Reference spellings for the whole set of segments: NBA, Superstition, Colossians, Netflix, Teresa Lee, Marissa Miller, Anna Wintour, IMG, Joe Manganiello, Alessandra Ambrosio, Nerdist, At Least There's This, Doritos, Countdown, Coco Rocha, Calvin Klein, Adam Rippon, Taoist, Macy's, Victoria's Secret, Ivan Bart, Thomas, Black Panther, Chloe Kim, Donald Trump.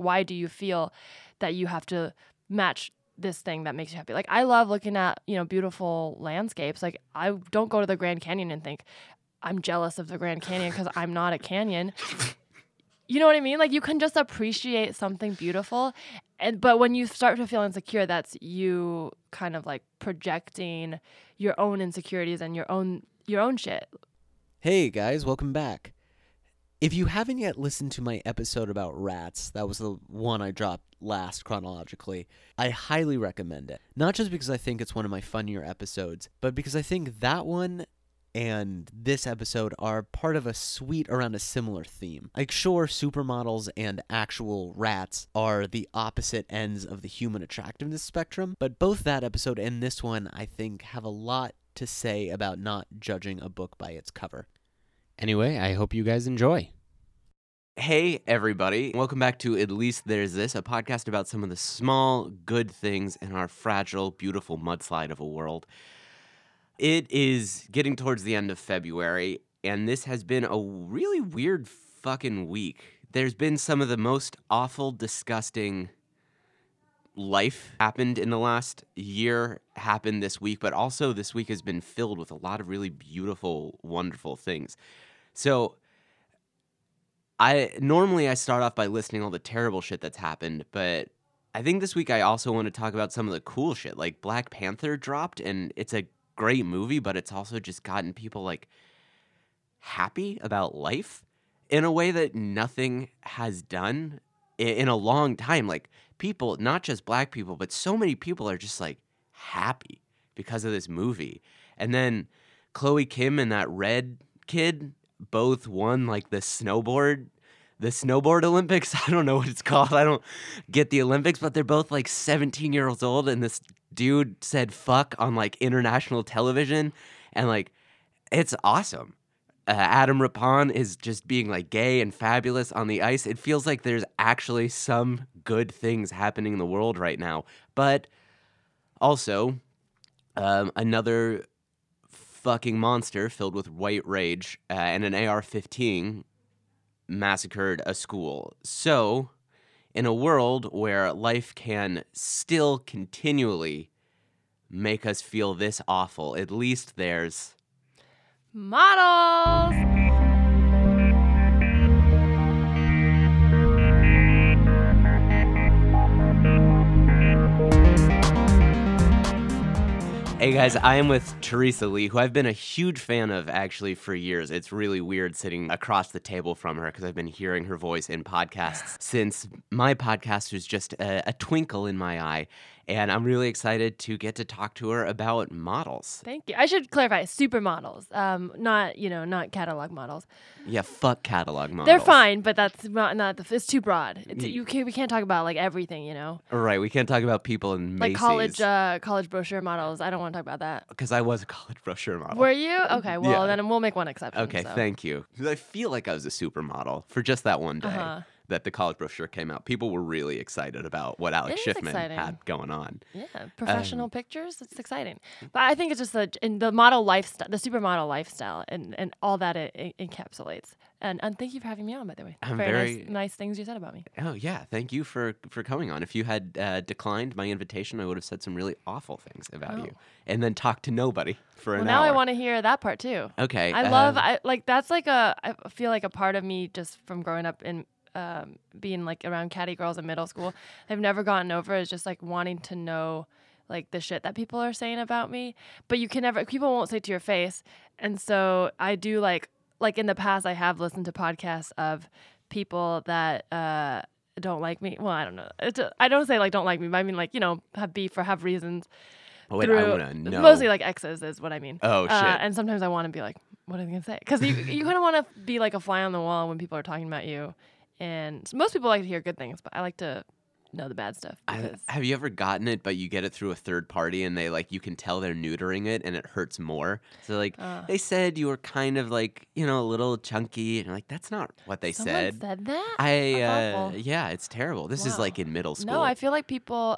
Why do you feel that you have to match this thing that makes you happy? Like, I love looking at, you know, beautiful landscapes. Like, I don't go to the Grand Canyon and think, I'm jealous of the Grand Canyon because I'm not a canyon. You know what I mean? Like, you can just appreciate something beautiful. But when you start to feel insecure, that's you kind of like projecting your own insecurities and your own shit. Hey guys, welcome back. If you haven't yet listened to my episode about rats, that was the one I dropped last chronologically, I highly recommend it. Not just because I think it's one of my funnier episodes, but because I think that one and this episode are part of a suite around a similar theme. Like, sure, supermodels and actual rats are the opposite ends of the human attractiveness spectrum, but both that episode and this one, I think, have a lot to say about not judging a book by its cover. Anyway, I hope you guys enjoy. Hey, everybody. Welcome back to At Least There's This, a podcast about some of the small, good things in our fragile, beautiful mudslide of a world. It is getting towards the end of February, and this has been a really weird fucking week. There's been some of the most awful, disgusting life happened in the last year, happened this week, but also this week has been filled with a lot of really beautiful, wonderful things. So I normally start off by listing all the terrible shit that's happened, but I think this week I also want to talk about some of the cool shit. Like, Black Panther dropped, and it's a great movie, but it's also just gotten people like happy about life in a way that nothing has done in a long time. Like, people, not just black people, but so many people are just like happy because of this movie. And then Chloe Kim and that red kid both won like the snowboard Olympics. I don't know what it's called. I don't get the Olympics, but they're both like 17 years old. And this dude said fuck on like international television. And like, it's awesome. Adam Rippon is just being like gay and fabulous on the ice. It feels like there's actually some good things happening in the world right now. But also, another fucking monster filled with white rage and an AR-15 massacred a school. So, in a world where life can still continually make us feel this awful, at least there's models. Hey guys, I am with Teresa Lee, who I've been a huge fan of actually for years. It's really weird sitting across the table from her because I've been hearing her voice in podcasts since my podcast was just a twinkle in my eye. And I'm really excited to get to talk to her about models. Thank you. I should clarify, supermodels, not catalog models. Yeah, fuck catalog models. They're fine, but that's not it's too broad. We can't talk about like everything, you know. Right, we can't talk about people in Macy's. Like college brochure models. I don't want to talk about that. Because I was a college brochure model. Were you? Okay, well then we'll make one exception. Okay, Thank you. I feel like I was a supermodel for just that one day. Uh-huh. That the college brochure came out. People were really excited about what Alex Schiffman had going on. Yeah, professional pictures. It's exciting. But I think it's just the model lifestyle, the supermodel lifestyle, and all that it encapsulates. And thank you for having me on, by the way. Very nice things you said about me. Oh, yeah. Thank you for coming on. If you had declined my invitation, I would have said some really awful things about you. And then talked to nobody for an hour. Now I want to hear that part, too. Okay. I feel like a part of me just from growing up in being like around catty girls in middle school, I've never gotten over is just like wanting to know like the shit that people are saying about me, but people won't say to your face. And so I do like in the past, I have listened to podcasts of people that, don't like me. Well, I don't know. I don't say like, don't like me, but I mean like, you know, have beef or have reasons. Oh, wait, I want to know. Mostly like exes is what I mean. Oh, shit. And sometimes I want to be like, what are they going to say? Cause you kind of want to be like a fly on the wall when people are talking about you. And most people like to hear good things, but I like to know the bad stuff. Have you ever gotten it, but you get it through a third party and they like, you can tell they're neutering it and it hurts more. So like they said you were kind of like, you know, a little chunky and you're like, that's not what they said. Someone said that? That's awful. Yeah, it's terrible. This is like in middle school. No, I feel like people,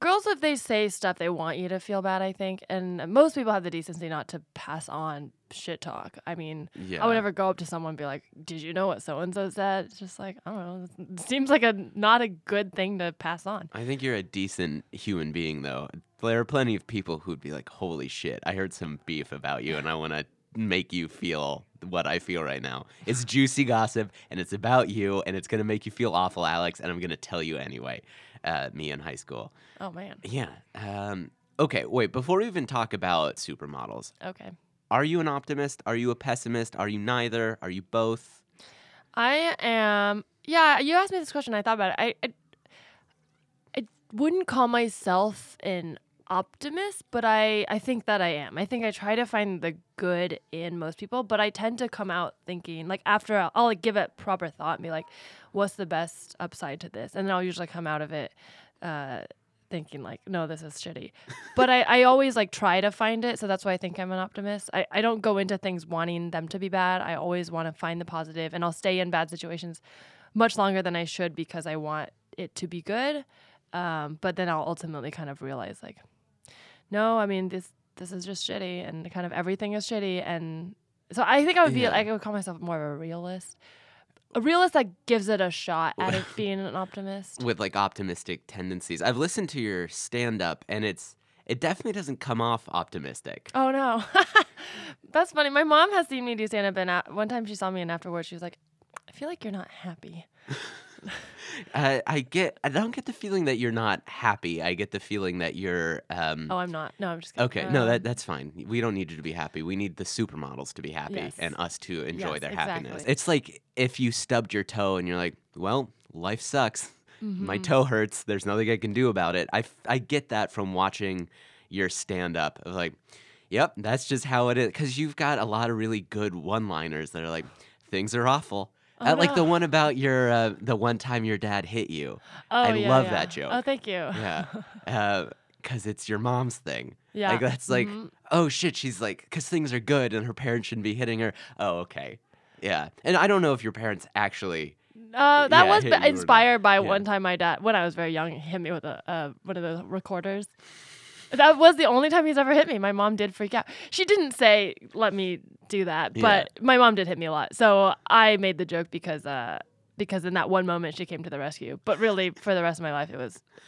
girls, if they say stuff, they want you to feel bad, I think. And most people have the decency not to pass on shit talk. I mean, yeah. I would never go up to someone and be like, did you know what so-and-so said? It's just like, I don't know. It seems like not a good thing to pass on. I think you're a decent human being, though. There are plenty of people who'd be like, holy shit, I heard some beef about you, and I want to make you feel what I feel right now. It's juicy gossip, and it's about you, and it's going to make you feel awful, Alex, and I'm going to tell you anyway. Me in high school. Oh, man. Yeah. Okay, wait, before we even talk about supermodels. Okay. Are you an optimist? Are you a pessimist? Are you neither? Are you both? I am. Yeah, you asked me this question. I thought about it. I wouldn't call myself an optimist, but I think that I am. I think I try to find the good in most people, but I tend to come out thinking, like, after I'll like give it proper thought and be like, what's the best upside to this? And then I'll usually come out of it thinking like, no, this is shitty. But I always like try to find it, so that's why I think I'm an optimist. I don't go into things wanting them to be bad. I always want to find the positive, and I'll stay in bad situations much longer than I should because I want it to be good. But then I'll ultimately kind of realize like, no, I mean, this is just shitty, and kind of everything is shitty. And so I think I would be, yeah. I would call myself more of a realist that gives it a shot at it being an optimist. With like optimistic tendencies. I've listened to your stand-up, and it definitely doesn't come off optimistic. Oh, no. That's funny. My mom has seen me do stand-up, and one time she saw me, and afterwards she was like, I feel like you're not happy. I don't get the feeling that you're not happy. I get the feeling that you're... Oh, I'm not. No, I'm just kidding. Okay, no, that's fine. We don't need you to be happy. We need the supermodels to be happy, yes. And us to enjoy their happiness. It's like if you stubbed your toe and you're like, well, life sucks. Mm-hmm. My toe hurts. There's nothing I can do about it. I get that from watching your stand-up. I was like, yep, that's just how it is. Because you've got a lot of really good one-liners that are like, things are awful. Oh, like the one about your the one time your dad hit you. Oh, I love that joke. Oh, thank you. Yeah, because it's your mom's thing. Yeah, like that's like, mm-hmm. Oh shit, she's like, because things are good and her parents shouldn't be hitting her. Oh, okay, yeah. And I don't know if your parents actually. That was inspired by one time my dad, when I was very young, hit me with a one of the recorders. That was the only time he's ever hit me. My mom did freak out. She didn't say, let me do that, but my mom did hit me a lot. So I made the joke because in that one moment she came to the rescue. But really, for the rest of my life,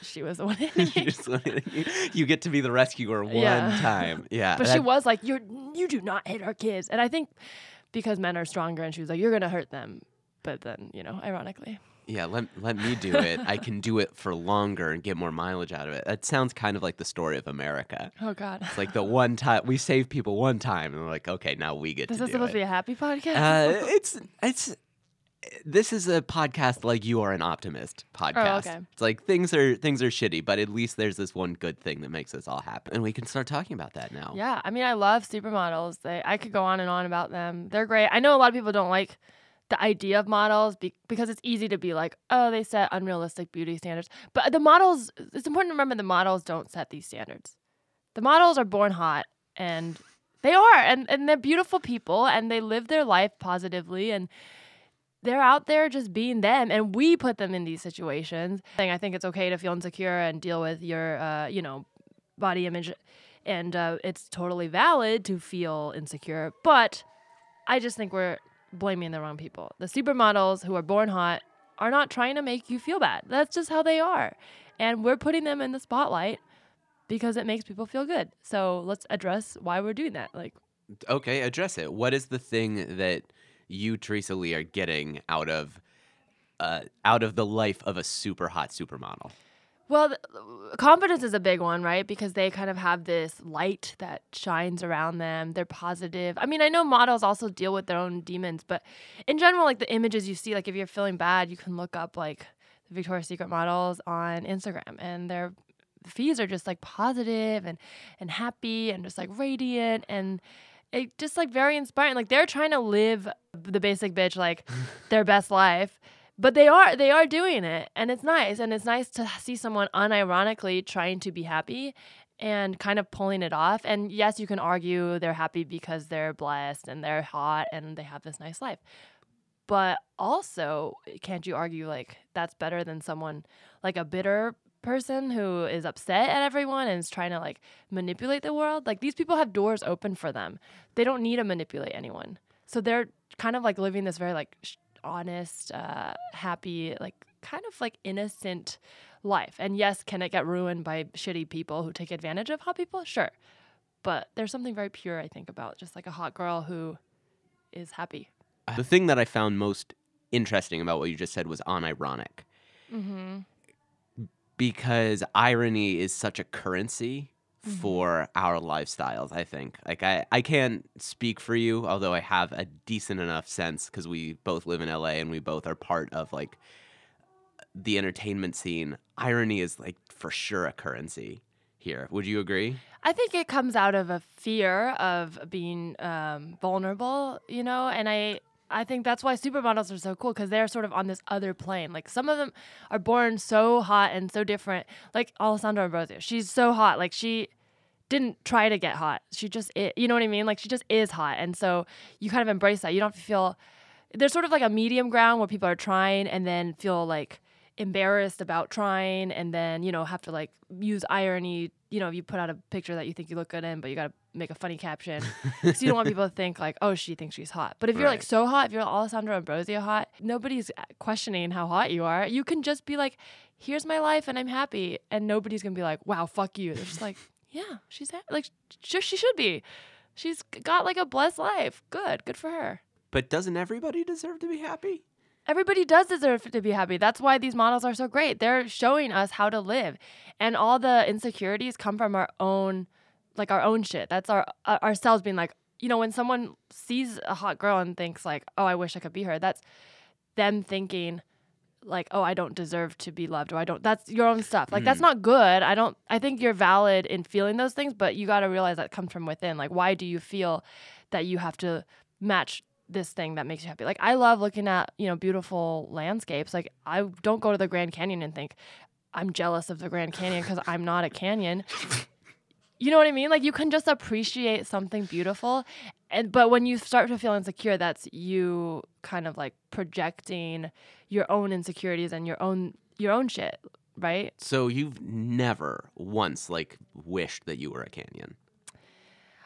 she was the one hitting me. You get to be the rescuer one time. Yeah. But she was like, you do not hit our kids. And I think because men are stronger, and she was like, you're going to hurt them. But then, ironically... Yeah, let me do it. I can do it for longer and get more mileage out of it. That sounds kind of like the story of America. Oh, God. It's like the one time, we save people one time, and we're like, okay, now we get to do it. Is this supposed to be a happy podcast? This is a podcast like You Are an Optimist podcast. Oh, okay. It's like things are shitty, but at least there's this one good thing that makes us all happy. And we can start talking about that now. Yeah, I mean, I love supermodels. I could go on and on about them. They're great. I know a lot of people don't like the idea of models because it's easy to be like, oh, they set unrealistic beauty standards. But the models, it's important to remember the models don't set these standards. The models are born hot, and they are, and they're beautiful people, and they live their life positively, and they're out there just being them, and we put them in these situations. I think it's okay to feel insecure and deal with your, body image, and it's totally valid to feel insecure, but I just think we're blaming the wrong people. The supermodels who are born hot are not trying to make you feel bad. That's just how they are. And we're putting them in the spotlight because it makes people feel good. So let's address why we're doing that. Like, okay, address it. What is the thing that you, Teresa Lee, are getting out of the life of a super hot supermodel? Well, confidence is a big one, right? Because they kind of have this light that shines around them. They're positive. I mean, I know models also deal with their own demons, but in general, like the images you see, like if you're feeling bad, you can look up like the Victoria's Secret models on Instagram, and their feeds are just like positive and happy and just like radiant, and it just like very inspiring. Like they're trying to live the basic bitch, like their best life. But they are doing it, and it's nice. And it's nice to see someone unironically trying to be happy and kind of pulling it off. And yes, you can argue they're happy because they're blessed and they're hot and they have this nice life. But also, can't you argue like that's better than someone like a bitter person who is upset at everyone and is trying to, like, manipulate the world. Like, these people have doors open for them. They don't need to manipulate anyone. So they're kind of, like, living this very, like, honest, happy, like, kind of, like, innocent life. And yes, can it get ruined by shitty people who take advantage of hot people? Sure. But there's something very pure, I think, about just, like, a hot girl who is happy. The thing that I found most interesting about what you just said was unironic. Mm-hmm. Because irony is such a currency for our lifestyles, I think. Like, I can't speak for you, although I have a decent enough sense because we both live in LA and we both are part of, like, the entertainment scene. Irony is, like, for sure a currency here. Would you agree? I think it comes out of a fear of being vulnerable, you know, and I think that's why supermodels are so cool, because they're sort of on this other plane. Like, some of them are born so hot and so different. Like, Alessandra Ambrosio, she's so hot. Like, she didn't try to get hot. She just is, you know what I mean? Like, she just is hot. And so you kind of embrace that. You don't have to feel... There's sort of like a medium ground where people are trying and then feel, like, embarrassed about trying and then, you know, have to, like, use irony. You know, you put out a picture that you think you look good in, but you got to make a funny caption. So you don't want people to think, like, oh, she thinks she's hot. But if you're, like, so hot, if you're Alessandra Ambrosio hot, nobody's questioning how hot you are. You can just be like, here's my life and I'm happy. And nobody's going to be like, wow, fuck you. They're just like, yeah, she's like, she should be. She's got, like, a blessed life. Good for her. But doesn't everybody deserve to be happy? Everybody does deserve to be happy. That's why these models are so great. They're showing us how to live. And all the insecurities come from our own, like, our own shit. That's ourselves being like, you know, when someone sees a hot girl and thinks, like, oh, I wish I could be her, that's them thinking, like, oh, I don't deserve to be loved, or I don't. That's your own stuff. Like, that's not good. I think you're valid in feeling those things, but you got to realize that comes from within. Like, why do you feel that you have to match this thing that makes you happy? Like, I love looking at, you know, beautiful landscapes. Like, I don't go to the Grand Canyon and think I'm jealous of the Grand Canyon because I'm not a canyon. You know what I mean? Like, you can just appreciate something beautiful. But when you start to feel insecure, that's you kind of, like, projecting your own insecurities and your own shit, right? So you've never once, like, wished that you were a canyon.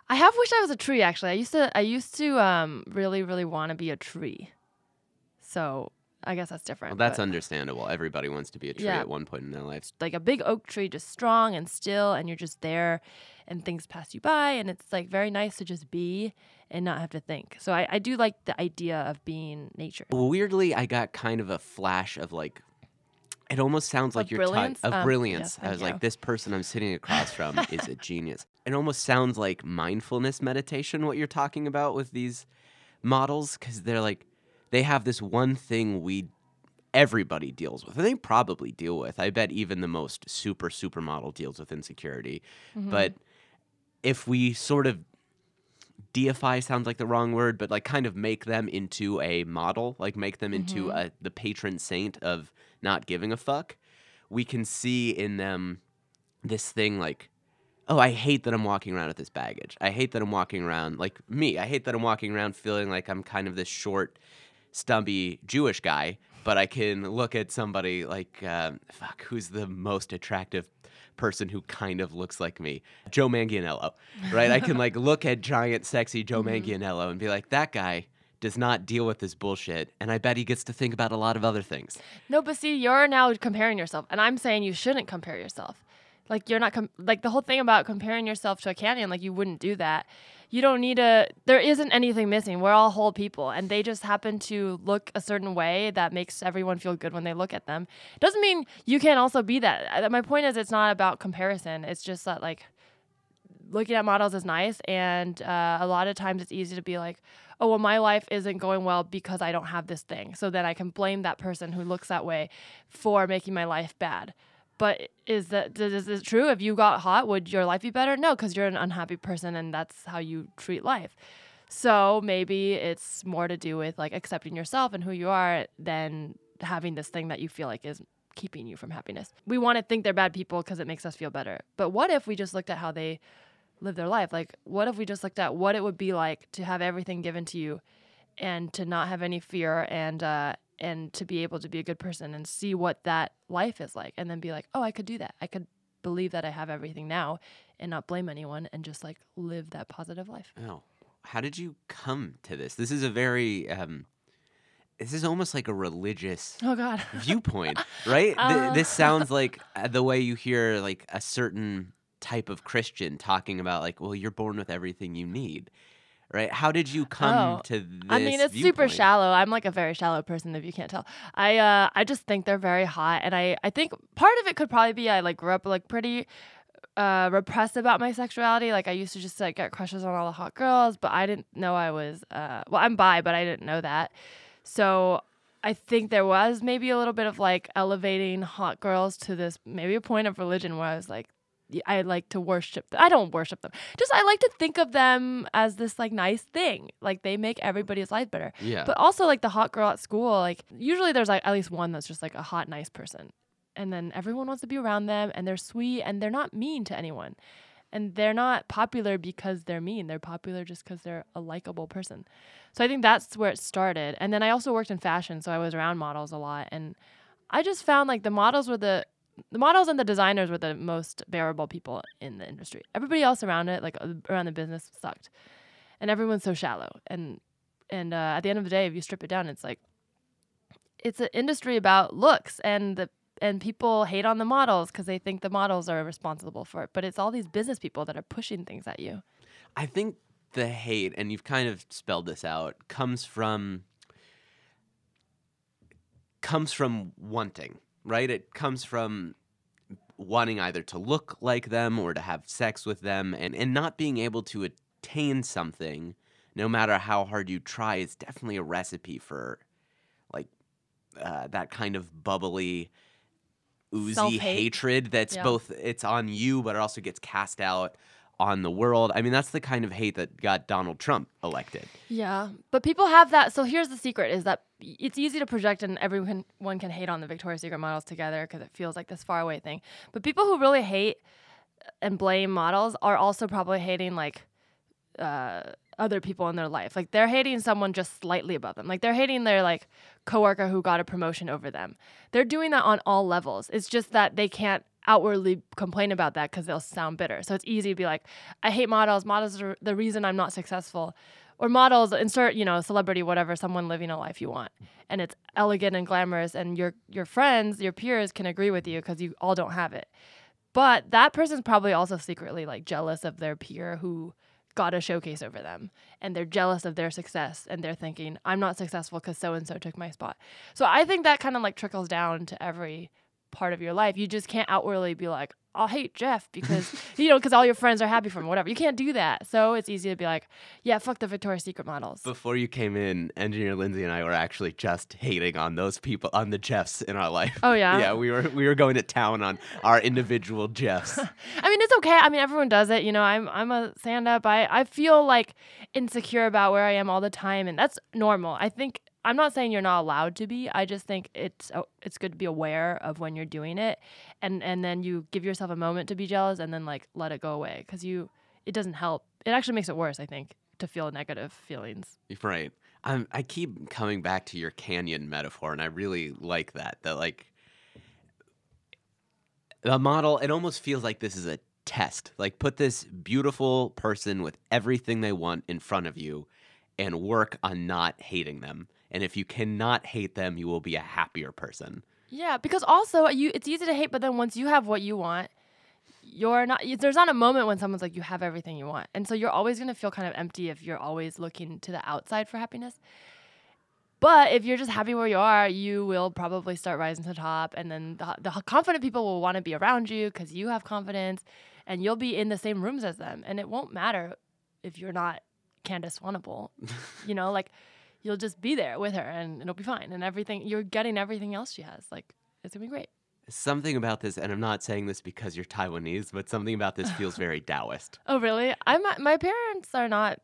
I have wished I was a tree, actually. I used to really, really want to be a tree. So I guess that's different. Well, that's understandable. Everybody wants to be a tree at one point in their lives. Like a big oak tree, just strong and still, and you're just there, and things pass you by, and it's, like, very nice to just be and not have to think. So I do like the idea of being nature. Weirdly, I got kind of a flash of, like, it almost sounds like you're talking of brilliance. Yes, I was like, this person I'm sitting across from is a genius. It almost sounds like mindfulness meditation, what you're talking about with these models, because they're like, they have this one thing everybody deals with. And they probably deal with. I bet even the most supermodel deals with insecurity. Mm-hmm. But if we sort of deify, sounds like the wrong word, but, like, kind of make them into a model, like, make them into the patron saint of not giving a fuck, we can see in them this thing like, oh, I hate that I'm walking around with this baggage. I hate that I'm walking around, like me, I hate that I'm walking around feeling like I'm kind of this short, stumpy Jewish guy, but I can look at somebody like, who's the most attractive person who kind of looks like me? Joe Manganiello, right? I can, like, look at giant, sexy Joe Manganiello and be like, that guy does not deal with this bullshit, and I bet he gets to think about a lot of other things. No, but see, you're now comparing yourself, and I'm saying you shouldn't compare yourself. Like, you're not, like, the whole thing about comparing yourself to a canyon, like, you wouldn't do that. You don't need there isn't anything missing. We're all whole people, and they just happen to look a certain way that makes everyone feel good when they look at them. Doesn't mean you can't also be that. My point is, it's not about comparison. It's just that, like, looking at models is nice, and a lot of times it's easy to be like, oh, well, my life isn't going well because I don't have this thing. So then I can blame that person who looks that way for making my life bad. But is it true? If you got hot, would your life be better? No, because you're an unhappy person, and that's how you treat life. So maybe it's more to do with, like, accepting yourself and who you are than having this thing that you feel like is keeping you from happiness. We want to think they're bad people because it makes us feel better. But what if we just looked at how they live their life? Like, what if we just looked at what it would be like to have everything given to you and to not have any fear and and to be able to be a good person and see what that life is like, and then be like, oh, I could do that. I could believe that I have everything now and not blame anyone and just like live that positive life. Oh, how did you come to this? This is a very, this is almost like a religious viewpoint, right? This sounds like the way you hear like a certain type of Christian talking about like, well, you're born with everything you need. Right? How did you come to this? I mean, it's viewpoint? Super shallow. I'm like a very shallow person, if you can't tell. I just think they're very hot, and I think part of it could probably be I like grew up like pretty repressed about my sexuality. Like I used to just like get crushes on all the hot girls, but I didn't know I was well, I'm bi, but I didn't know that. So I think there was maybe a little bit of like elevating hot girls to this maybe a point of religion where I was like, I like to worship them. I don't worship them. Just I like to think of them as this like nice thing. Like they make everybody's life better. Yeah. But also like the hot girl at school, like usually there's like at least one that's just like a hot, nice person. And then everyone wants to be around them and they're sweet and they're not mean to anyone. And they're not popular because they're mean. They're popular just because they're a likable person. So I think that's where it started. And then I also worked in fashion, so I was around models a lot. And I just found like the models and the designers were the most bearable people in the industry. Everybody else around it, like around the business, sucked. And everyone's so shallow. And at the end of the day, if you strip it down, it's like, it's an industry about looks, and people hate on the models because they think the models are responsible for it. But it's all these business people that are pushing things at you. I think the hate, and you've kind of spelled this out, comes from wanting. Right? It comes from wanting either to look like them or to have sex with them, and not being able to attain something, no matter how hard you try, is definitely a recipe for like that kind of bubbly, oozy hatred that's both, it's on you, but it also gets cast out on the world. I mean, that's the kind of hate that got Donald Trump elected. Yeah, but people have that. So here's the secret, is that it's easy to project and everyone can hate on the Victoria's Secret models together because it feels like this faraway thing. But people who really hate and blame models are also probably hating like other people in their life. Like they're hating someone just slightly above them. Like they're hating their like coworker who got a promotion over them. They're doing that on all levels. It's just that they can't outwardly complain about that because they'll sound bitter. So it's easy to be like, I hate models. Models are the reason I'm not successful. Or models, insert, you know, celebrity, whatever, someone living a life you want. And it's elegant and glamorous, and your friends, your peers can agree with you because you all don't have it. But that person's probably also secretly like jealous of their peer who got a showcase over them, and they're jealous of their success, and they're thinking, I'm not successful because so-and-so took my spot. So I think that kind of like trickles down to every part of your life. You just can't outwardly be like, I'll hate Jeff because, you know, because all your friends are happy for him, whatever. You can't do that. So it's easy to be like, yeah, fuck the Victoria's Secret models. Before you came in, engineer Lindsay and I were actually just hating on those people, on the Jeffs in our life. Oh, yeah? Yeah, we were going to town on our individual Jeffs. I mean, it's okay. I mean, everyone does it. You know, I'm a stand-up. I feel like insecure about where I am all the time, and that's normal. I think, I'm not saying you're not allowed to be. I just think it's good to be aware of when you're doing it, and then you give yourself a moment to be jealous, and then like let it go away because it doesn't help. It actually makes it worse, I think, to feel negative feelings. Right. I keep coming back to your canyon metaphor, and I really like that like the model. It almost feels like this is a test. Like put this beautiful person with everything they want in front of you, and work on not hating them. And if you cannot hate them, you will be a happier person. Yeah, because also it's easy to hate, but then once you have what you want, there's not a moment when someone's like, you have everything you want. And so you're always going to feel kind of empty if you're always looking to the outside for happiness. But if you're just happy where you are, you will probably start rising to the top. And then the confident people will want to be around you because you have confidence. And you'll be in the same rooms as them. And it won't matter if you're not Candace Swanepoel. You know, like, you'll just be there with her and it'll be fine. And everything, you're getting everything else she has. Like, it's going to be great. Something about this, and I'm not saying this because you're Taiwanese, but something about this feels very Taoist. Oh, really? My parents are not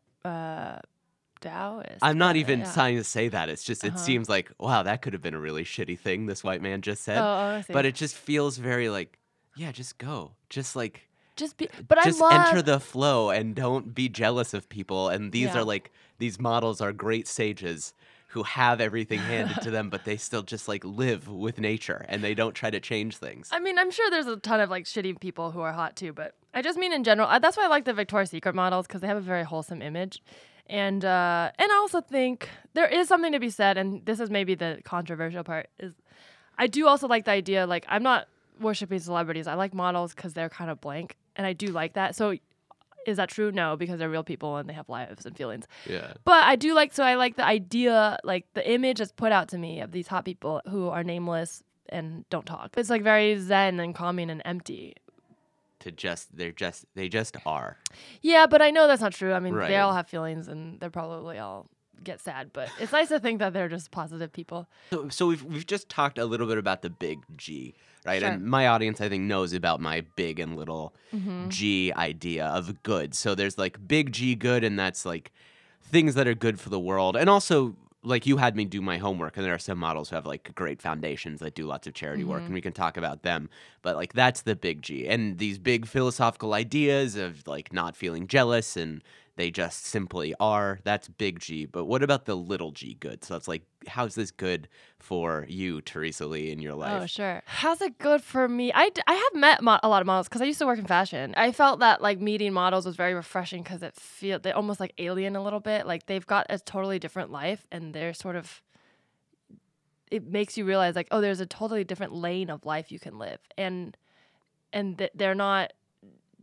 Taoist. I'm not even trying to say that. It's just, it seems like, wow, that could have been a really shitty thing this white man just said. Oh, I see. But it just feels very like, yeah, just go. Just like, just be, but just enter the flow and don't be jealous of people. And these are like, these models are great sages who have everything handed to them, but they still just like live with nature and they don't try to change things. I mean, I'm sure there's a ton of like shitty people who are hot too, but I just mean in general. That's why I like the Victoria's Secret models, because they have a very wholesome image. And I also think there is something to be said, and this is maybe the controversial part, is I do also like the idea, like, I'm not worshiping celebrities. I like models because they're kind of blank, and I do like that. So is that true? No, because they're real people and they have lives and feelings. Yeah. But I do like, so I like the idea, like the image that's put out to me of these hot people who are nameless and don't talk. It's like very zen and calming and empty. They just are. Yeah, but I know that's not true. I mean, Right. They all have feelings and they're probably all get sad, but it's nice to think that they're just positive people. So we've just talked a little bit about the big G, right? Sure. And my audience, I think, knows about my big and little G idea of good. So there's like big G good, and that's like things that are good for the world. And also, like, you had me do my homework, and there are some models who have like great foundations that do lots of charity work, and we can talk about them. But like, that's the big G. And these big philosophical ideas of like not feeling jealous and they just simply are, that's big G. But what about the little G good? So that's like, how's this good for you, Teresa Lee, in your life? Oh, sure. How's it good for me? I have met a lot of models because I used to work in fashion. I felt that like meeting models was very refreshing because it feels, they almost like alien a little bit. Like they've got a totally different life, and they're sort of, it makes you realize like, oh, there's a totally different lane of life you can live. And they're not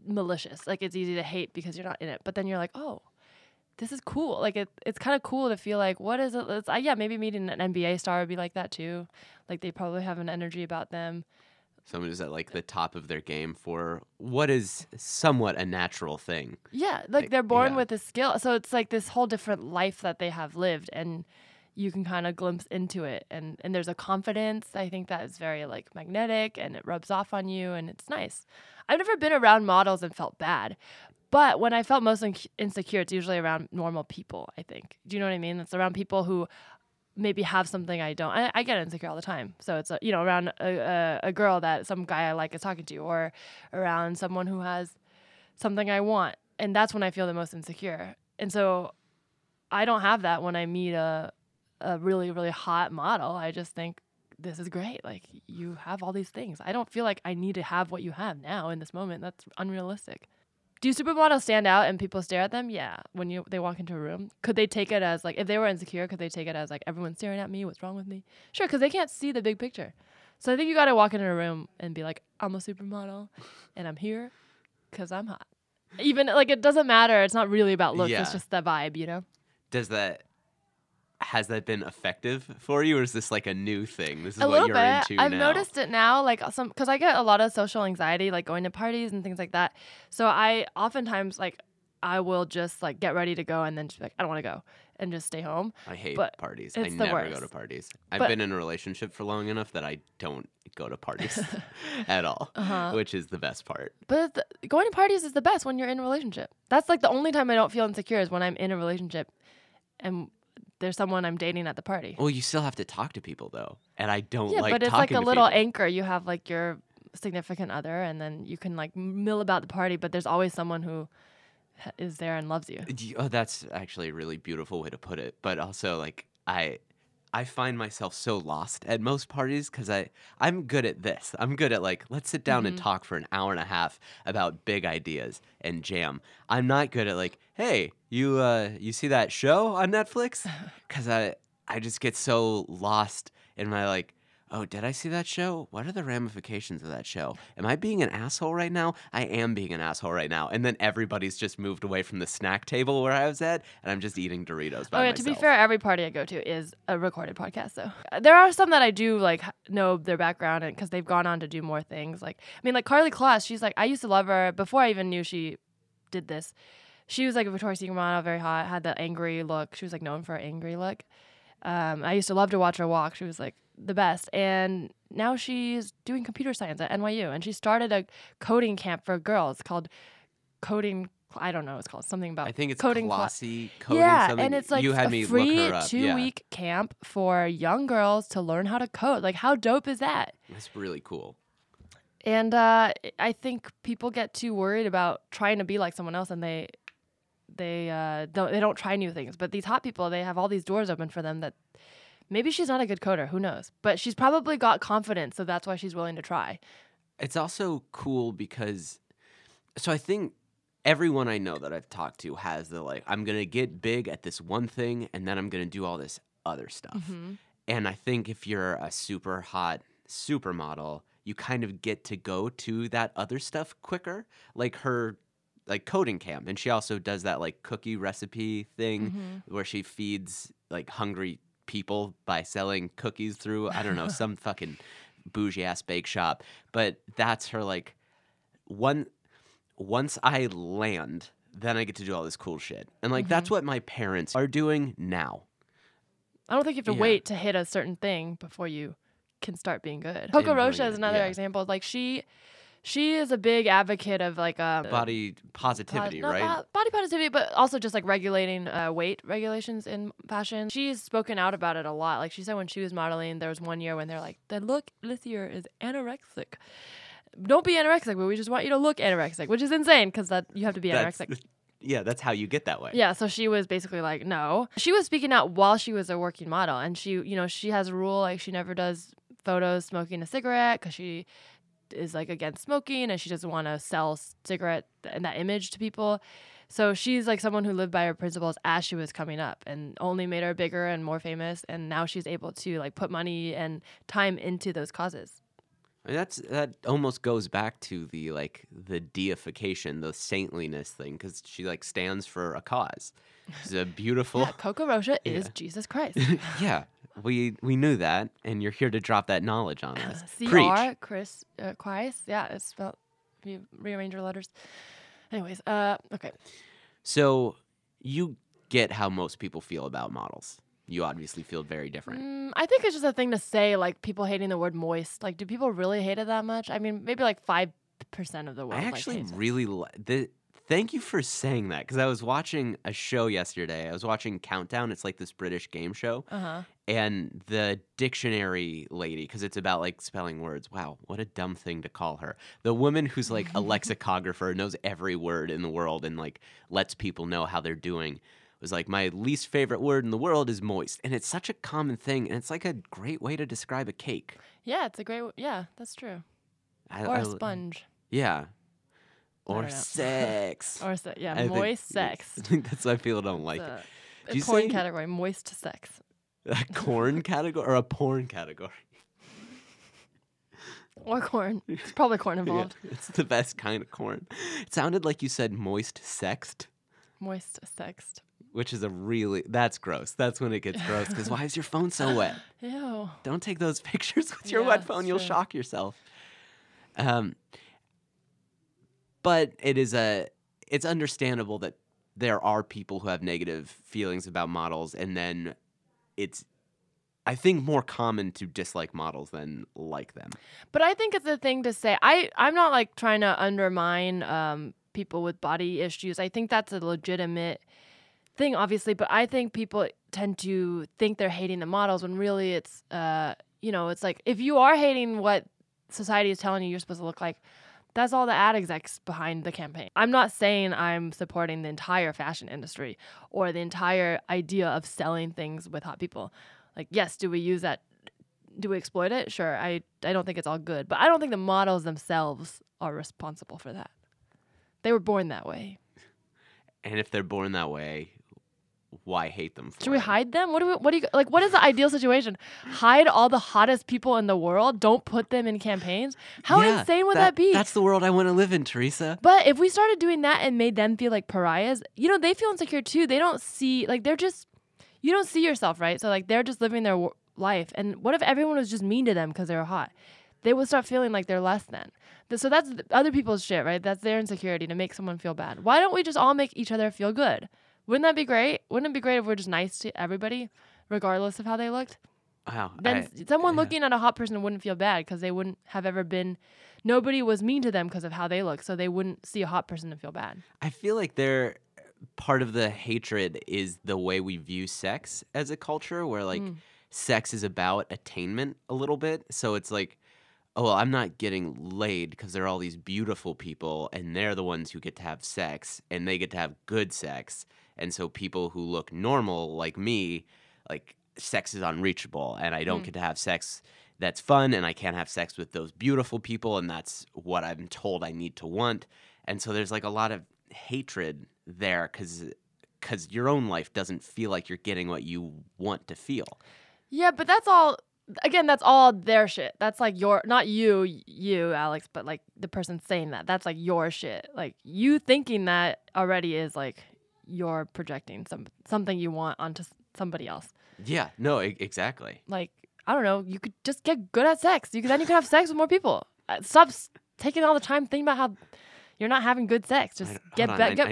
malicious. Like, it's easy to hate because you're not in it, but then you're like, oh, this is cool. Like it's kind of cool to feel like, what is it? Yeah, maybe meeting an NBA star would be like that too. Like they probably have an energy about them. Someone who's at like the top of their game for what is somewhat a natural thing. Yeah, like they're born with a skill. So it's like this whole different life that they have lived, and you can kind of glimpse into it. And there's a confidence, I think, that is very like magnetic, and it rubs off on you, and it's nice. I've never been around models and felt bad. But when I felt most insecure, it's usually around normal people, I think. Do you know what I mean? It's around people who maybe have something I don't. I get insecure all the time. So it's, around a girl that some guy I like is talking to, or around someone who has something I want. And that's when I feel the most insecure. And so I don't have that when I meet a really, really hot model. I just think, this is great. Like, you have all these things. I don't feel like I need to have what you have now in this moment. That's unrealistic. Do supermodels stand out and people stare at them? Yeah. When they walk into a room, could they take it as like, if they were insecure, could they take it as like, everyone's staring at me, what's wrong with me? Sure, because they can't see the big picture. So I think you got to walk into a room and be like, I'm a supermodel and I'm here because I'm hot. Even like, it doesn't matter. It's not really about looks. Yeah. It's just the vibe, you know? Has that been effective for you, or is this like a new thing? This is a what you're bit. Into I've now. I've noticed it now, like because I get a lot of social anxiety, like going to parties and things like that. So I oftentimes like I will just like get ready to go and then just be like, I don't want to go, and just stay home. I hate parties. I never go to parties. I've been in a relationship for long enough that I don't go to parties at all, which is the best part. But going to parties is the best when you're in a relationship. That's like the only time I don't feel insecure is when I'm in a relationship and there's someone I'm dating at the party. Well, you still have to talk to people, though. And I don't like talking to people. Yeah, but it's like a little anchor. You have, like, your significant other, and then you can, like, mill about the party, but there's always someone who is there and loves you. Oh, that's actually a really beautiful way to put it. But also, like, I find myself so lost at most parties because I'm good at this. I'm good at, like, let's sit down and talk for an hour and a half about big ideas and jam. I'm not good at, like, hey, you see that show on Netflix? Because I just get so lost in my, like, oh, did I see that show? What are the ramifications of that show? Am I being an asshole right now? I am being an asshole right now. And then everybody's just moved away from the snack table where I was at, and I'm just eating Doritos by myself. To be fair, every party I go to is a recorded podcast, though. There are some that I do, like, know their background because they've gone on to do more things. Like, I mean, like, Karlie Kloss, she's like, I used to love her before I even knew she did this. She was, like, a Victoria's Secret model, very hot, had the angry look. She was, like, known for her angry look. I used to love to watch her walk. She was, like, the best. And now she's doing computer science at NYU, and she started a coding camp for girls called Coding. I don't know what it's called, something about, I think it's coding Klossy coding. Yeah, something. And it's like a free two-week camp for young girls to learn how to code. Like, how dope is that? That's really cool. And I think people get too worried about trying to be like someone else, and they they don't try new things. But these hot people, they have all these doors open for them that maybe she's not a good coder. Who knows? But she's probably got confidence, so that's why she's willing to try. It's also cool because – so I think everyone I know that I've talked to has the, like, I'm going to get big at this one thing, and then I'm going to do all this other stuff. Mm-hmm. And I think if you're a super hot supermodel, you kind of get to go to that other stuff quicker. Like her like coding camp. And she also does that like cookie recipe thing mm-hmm. where she feeds like hungry people by selling cookies through, I don't know, some fucking bougie ass bake shop. But that's her like once I land, then I get to do all this cool shit. And like mm-hmm. that's what my parents are doing now. I don't think you have to wait to hit a certain thing before you can start being good. Coco Rocha is another example. Like she is a big advocate of like body positivity, right? Body positivity, but also just like regulating weight regulations in fashion. She's spoken out about it a lot. Like she said when she was modeling, there was one year when they're like, "The look this year is anorexic. Don't be anorexic, but we just want you to look anorexic," which is insane because that you have to be anorexic. Yeah, that's how you get that way. Yeah, so she was basically like, no. She was speaking out while she was a working model, and she, you know, she has a rule like she never does photos smoking a cigarette because she is like against smoking and she doesn't want to sell cigarette and that image to people. So she's like someone who lived by her principles as she was coming up and only made her bigger and more famous, and now she's able to like put money and time into those causes. That almost goes back to the like the deification, the saintliness thing, because she like stands for a cause. She's a beautiful. Yeah, Coco Rocha is Jesus Christ. Yeah, we knew that, and you're here to drop that knowledge on us. C.R. Christ. Yeah, it's spelled. You rearrange your letters. Anyways, okay. So you get how most people feel about models. You obviously feel very different. I think it's just a thing to say, like people hating the word moist. Like, do people really hate it that much? I mean, maybe like 5% of the world. I actually thank you for saying that, because I was watching a show yesterday. I was watching Countdown. It's like this British game show. Uh-huh. And the dictionary lady, because it's about like spelling words. Wow, what a dumb thing to call her. The woman who's like a lexicographer, knows every word in the world and like lets people know how they're doing. Was like, my least favorite word in the world is moist. And it's such a common thing, and it's like a great way to describe a cake. Yeah, it's a great yeah, that's true. Or a sponge. Yeah. Or sex. Moist sex. I think that's why people don't like it. A porn category, moist sex. A corn category or a porn category? Or corn. It's probably corn involved. Yeah, it's the best kind of corn. It sounded like you said moist sexed. Moist sexed. Which is that's gross. That's when it gets gross, because why is your phone so wet? Ew. Don't take those pictures with your wet phone. You'll shock yourself. But it's understandable that there are people who have negative feelings about models, and then it's, I think, more common to dislike models than like them. But I think it's a thing to say. I'm not like trying to undermine people with body issues. I think that's a legitimate thing, obviously, but I think people tend to think they're hating the models when really it's, it's like if you are hating what society is telling you you're supposed to look like, that's all the ad execs behind the campaign. I'm not saying I'm supporting the entire fashion industry or the entire idea of selling things with hot people. Like, yes, do we use that? Do we exploit it? Sure. I don't think it's all good, but I don't think the models themselves are responsible for that. They were born that way. And if they're born that way, why hate them for? Should we hide them? What do you what is the ideal situation? Hide all the hottest people in the world? Don't put them in campaigns? How insane would that be? That's the world I want to live in, Teresa. But if we started doing that and made them feel like pariahs, you know, they feel insecure too. They don't see, like, they're just, you don't see yourself, right? So like they're just living their life. And what if everyone was just mean to them because they were hot? They would start feeling like they're less than. So that's other people's shit, right? That's their insecurity to make someone feel bad. Why don't we just all make each other feel good? Wouldn't that be great? Wouldn't it be great if we're just nice to everybody, regardless of how they looked? Wow. Then someone looking at a hot person wouldn't feel bad because they wouldn't have ever been. Nobody was mean to them because of how they look, so they wouldn't see a hot person and feel bad. I feel like they're part of the hatred is the way we view sex as a culture, where like sex is about attainment a little bit. So it's like, oh, well, I'm not getting laid because they're all these beautiful people and they're the ones who get to have sex and they get to have good sex. And so people who look normal like me, like sex is unreachable and I don't get to have sex that's fun and I can't have sex with those beautiful people and that's what I'm told I need to want. And so there's like a lot of hatred there because your own life doesn't feel like you're getting what you want to feel. Yeah, but that's all... Again, that's all their shit. That's like your, not you, Alex, but like the person saying that. That's like your shit. Like you thinking that already is like you're projecting something you want onto somebody else. Yeah, no, exactly. Like, I don't know, you could just get good at sex. Then you could have sex with more people. Stop taking all the time thinking about how you're not having good sex. Just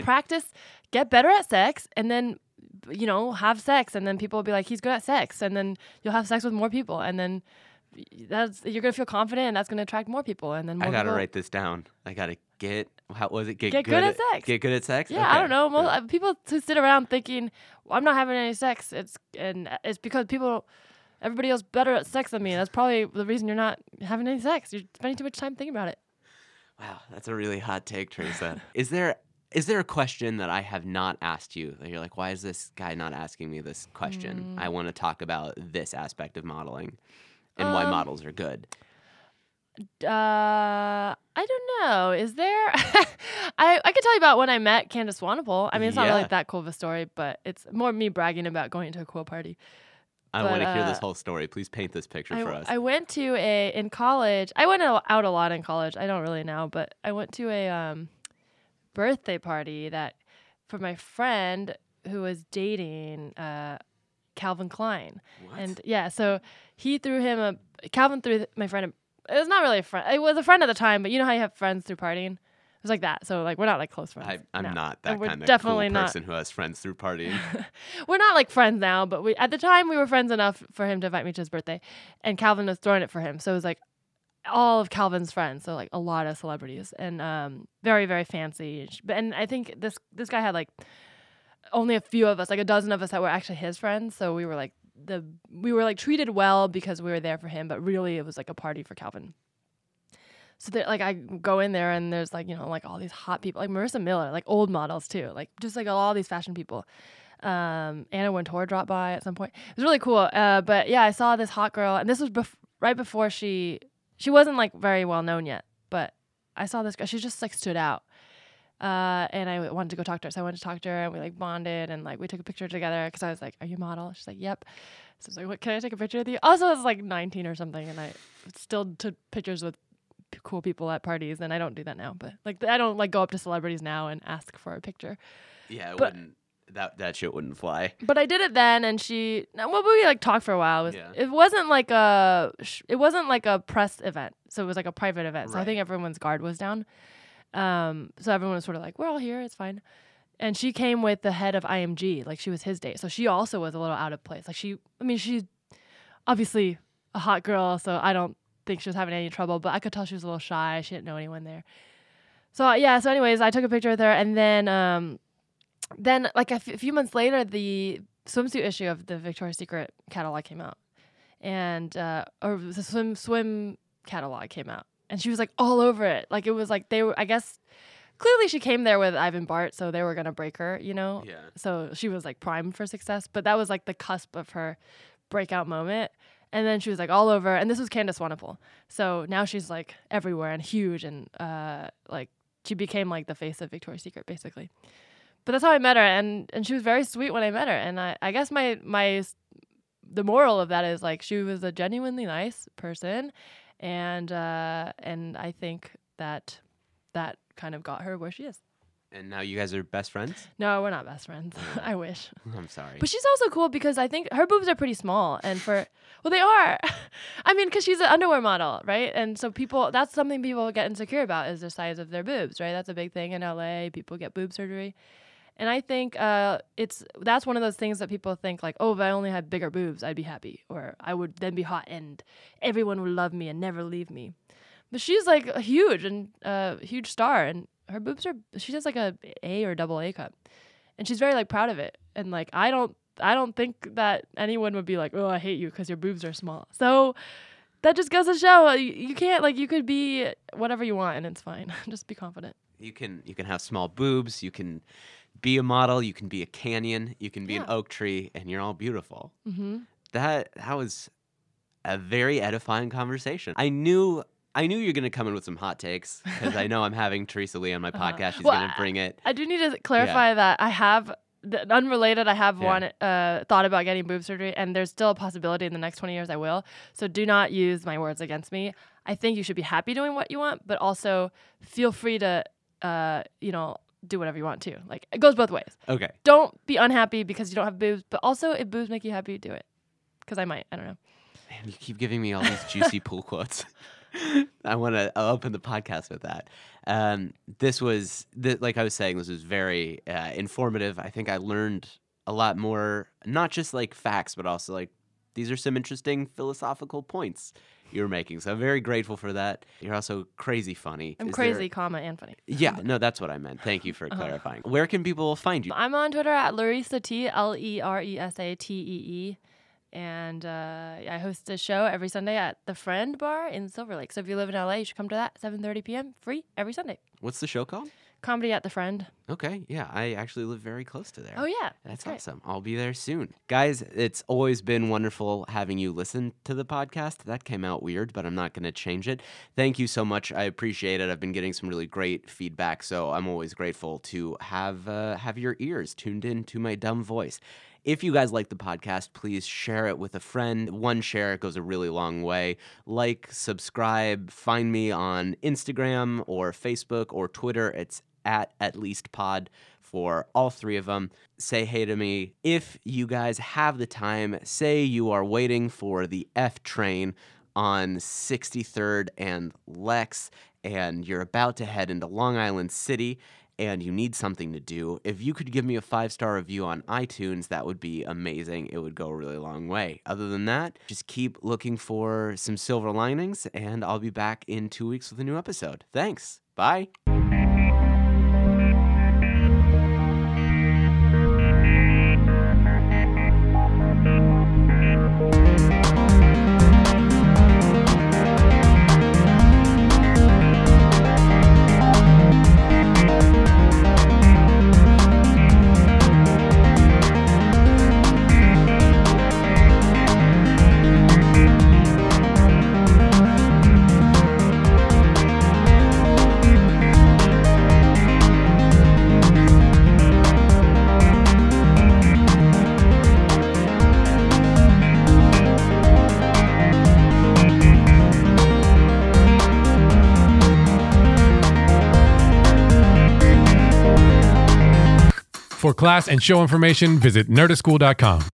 practice, get better at sex, and then have sex, and then people will be like, he's good at sex, and then you'll have sex with more people, and then you're gonna feel confident, and that's gonna attract more people, and then more people. I gotta write this down. I gotta get good at sex. Yeah, okay. I don't know. Most people who sit around thinking, well, I'm not having any sex, it's because everybody else better at sex than me. That's probably the reason you're not having any sex. You're spending too much time thinking about it. Wow, that's a really hot take, Teresa. Is there a question that I have not asked you that you're like, why is this guy not asking me this question? I want to talk about this aspect of modeling and why models are good. I don't know. Is there? I could tell you about when I met Candace Swanepoel. I mean, it's not really that cool of a story, but it's more me bragging about going to a cool party. I want to hear this whole story. Please paint this picture for us. I went to in college. I went out a lot in college. I don't really now, but I went to a... birthday party for my friend who was dating Calvin Klein. What? And yeah, so Calvin threw my friend it was not really a friend. It was a friend at the time, but you know how you have friends through partying? It was like that. So like we're not like close friends. I'm not that kind of cool person who has friends through partying. We're not like friends now, but at the time we were friends enough for him to invite me to his birthday, and Calvin was throwing it for him. So it was like all of Calvin's friends, so like a lot of celebrities, and very, very fancy. And I think this guy had like only a few of us, like a dozen of us that were actually his friends. So we were like treated well because we were there for him, but really it was like a party for Calvin. So like I go in there and there's like like all these hot people, like Marissa Miller, like old models too, like just like all these fashion people. Anna Wintour dropped by at some point. It was really cool. But yeah, I saw this hot girl, and this was right before she wasn't like very well known yet, but I saw this girl. She just like stood out, and I wanted to go talk to her. So I went to talk to her, and we like bonded, and like we took a picture together because I was like, "Are you a model?" She's like, "Yep." So I was like, "What? Can I take a picture with you?" Also, I was like 19 or something, and I still took pictures with cool people at parties, and I don't do that now. But like, I don't like go up to celebrities now and ask for a picture. Yeah, wouldn't. That shit wouldn't fly. But I did it then, and we like talked for a while. It wasn't like a press event, so it was like a private event. Right. So I think everyone's guard was down. So everyone was sort of like, we're all here, it's fine. And she came with the head of IMG, like she was his date. So she also was a little out of place. Like she's obviously a hot girl, so I don't think she was having any trouble. But I could tell she was a little shy. She didn't know anyone there. So yeah. So anyways, I took a picture with her, and then. Then, like, a few months later, the swimsuit issue of the Victoria's Secret catalog came out. And, or the swim catalog came out. And she was, like, all over it. Like, it was, like, they were, I guess, clearly she came there with Ivan Bart, so they were going to break her, Yeah. So she was, like, primed for success. But that was, like, the cusp of her breakout moment. And then she was, like, all over. And this was Candace Swanepoel. So now she's, like, everywhere and huge. And, like, she became, like, the face of Victoria's Secret, basically. But that's how I met her, and she was very sweet when I met her. And I guess the moral of that is, like, she was a genuinely nice person, and I think that kind of got her where she is. And now you guys are best friends? No, we're not best friends. I wish. I'm sorry. But she's also cool because I think her boobs are pretty small, and they are. I mean, because she's an underwear model, right? And so that's something people get insecure about is the size of their boobs, right? That's a big thing in LA. People get boob surgery. And I think that's one of those things that people think like, oh, if I only had bigger boobs, I'd be happy, or I would then be hot and everyone would love me and never leave me. But she's like a huge star, and her boobs she does like a A or double A cup, and she's very like proud of it. And like I don't think that anyone would be like, oh, I hate you because your boobs are small. So that just goes to show you can't, like, you could be whatever you want and it's fine. Just be confident. You can have small boobs. You can be a model. You can be a canyon. You can be an oak tree, and you're all beautiful. Mm-hmm. That was a very edifying conversation. I knew you were going to come in with some hot takes because I know I'm having Teresa Lee on my podcast. She's going to bring it. I do need to clarify that I have, unrelated, I have thought about getting boob surgery, and there's still a possibility in the next 20 years I will. So do not use my words against me. I think you should be happy doing what you want, but also feel free to, do whatever you want to. Like, it goes both ways. Okay. Don't be unhappy because you don't have boobs, but also if boobs make you happy, do it. Because I might. I don't know. Man, you keep giving me all these juicy pool quotes. I want to open the podcast with that. Like I was saying, this was very informative. I think I learned a lot more, not just like facts, but also like these are some interesting philosophical points you were making. So I'm very grateful for that. You're also crazy funny. I'm and funny. Yeah, no, that's what I meant. Thank you for clarifying. Where can people find you? I'm on Twitter at Leresatee, Leresatee. And I host a show every Sunday at the Friend Bar in Silver Lake. So if you live in LA, you should come to that, 7:30 p.m., free every Sunday. What's the show called? Comedy at the Friend. Okay, yeah. I actually live very close to there. Oh, yeah. That's awesome. I'll be there soon. Guys, it's always been wonderful having you listen to the podcast. That came out weird, but I'm not going to change it. Thank you so much. I appreciate it. I've been getting some really great feedback, so I'm always grateful to have your ears tuned in to my dumb voice. If you guys like the podcast, please share it with a friend. One share goes a really long way. Like, subscribe, find me on Instagram or Facebook or Twitter. It's at least pod for all three of them. Say hey to me. If you guys have the time, say you are waiting for the F train on 63rd and Lex, and you're about to head into Long Island City, and you need something to do, if you could give me a 5-star review on iTunes, that would be amazing. It would go a really long way. Other than that, just keep looking for some silver linings, and I'll be back in 2 weeks with a new episode. Thanks. Bye. For class and show information, visit nerdistschool.com.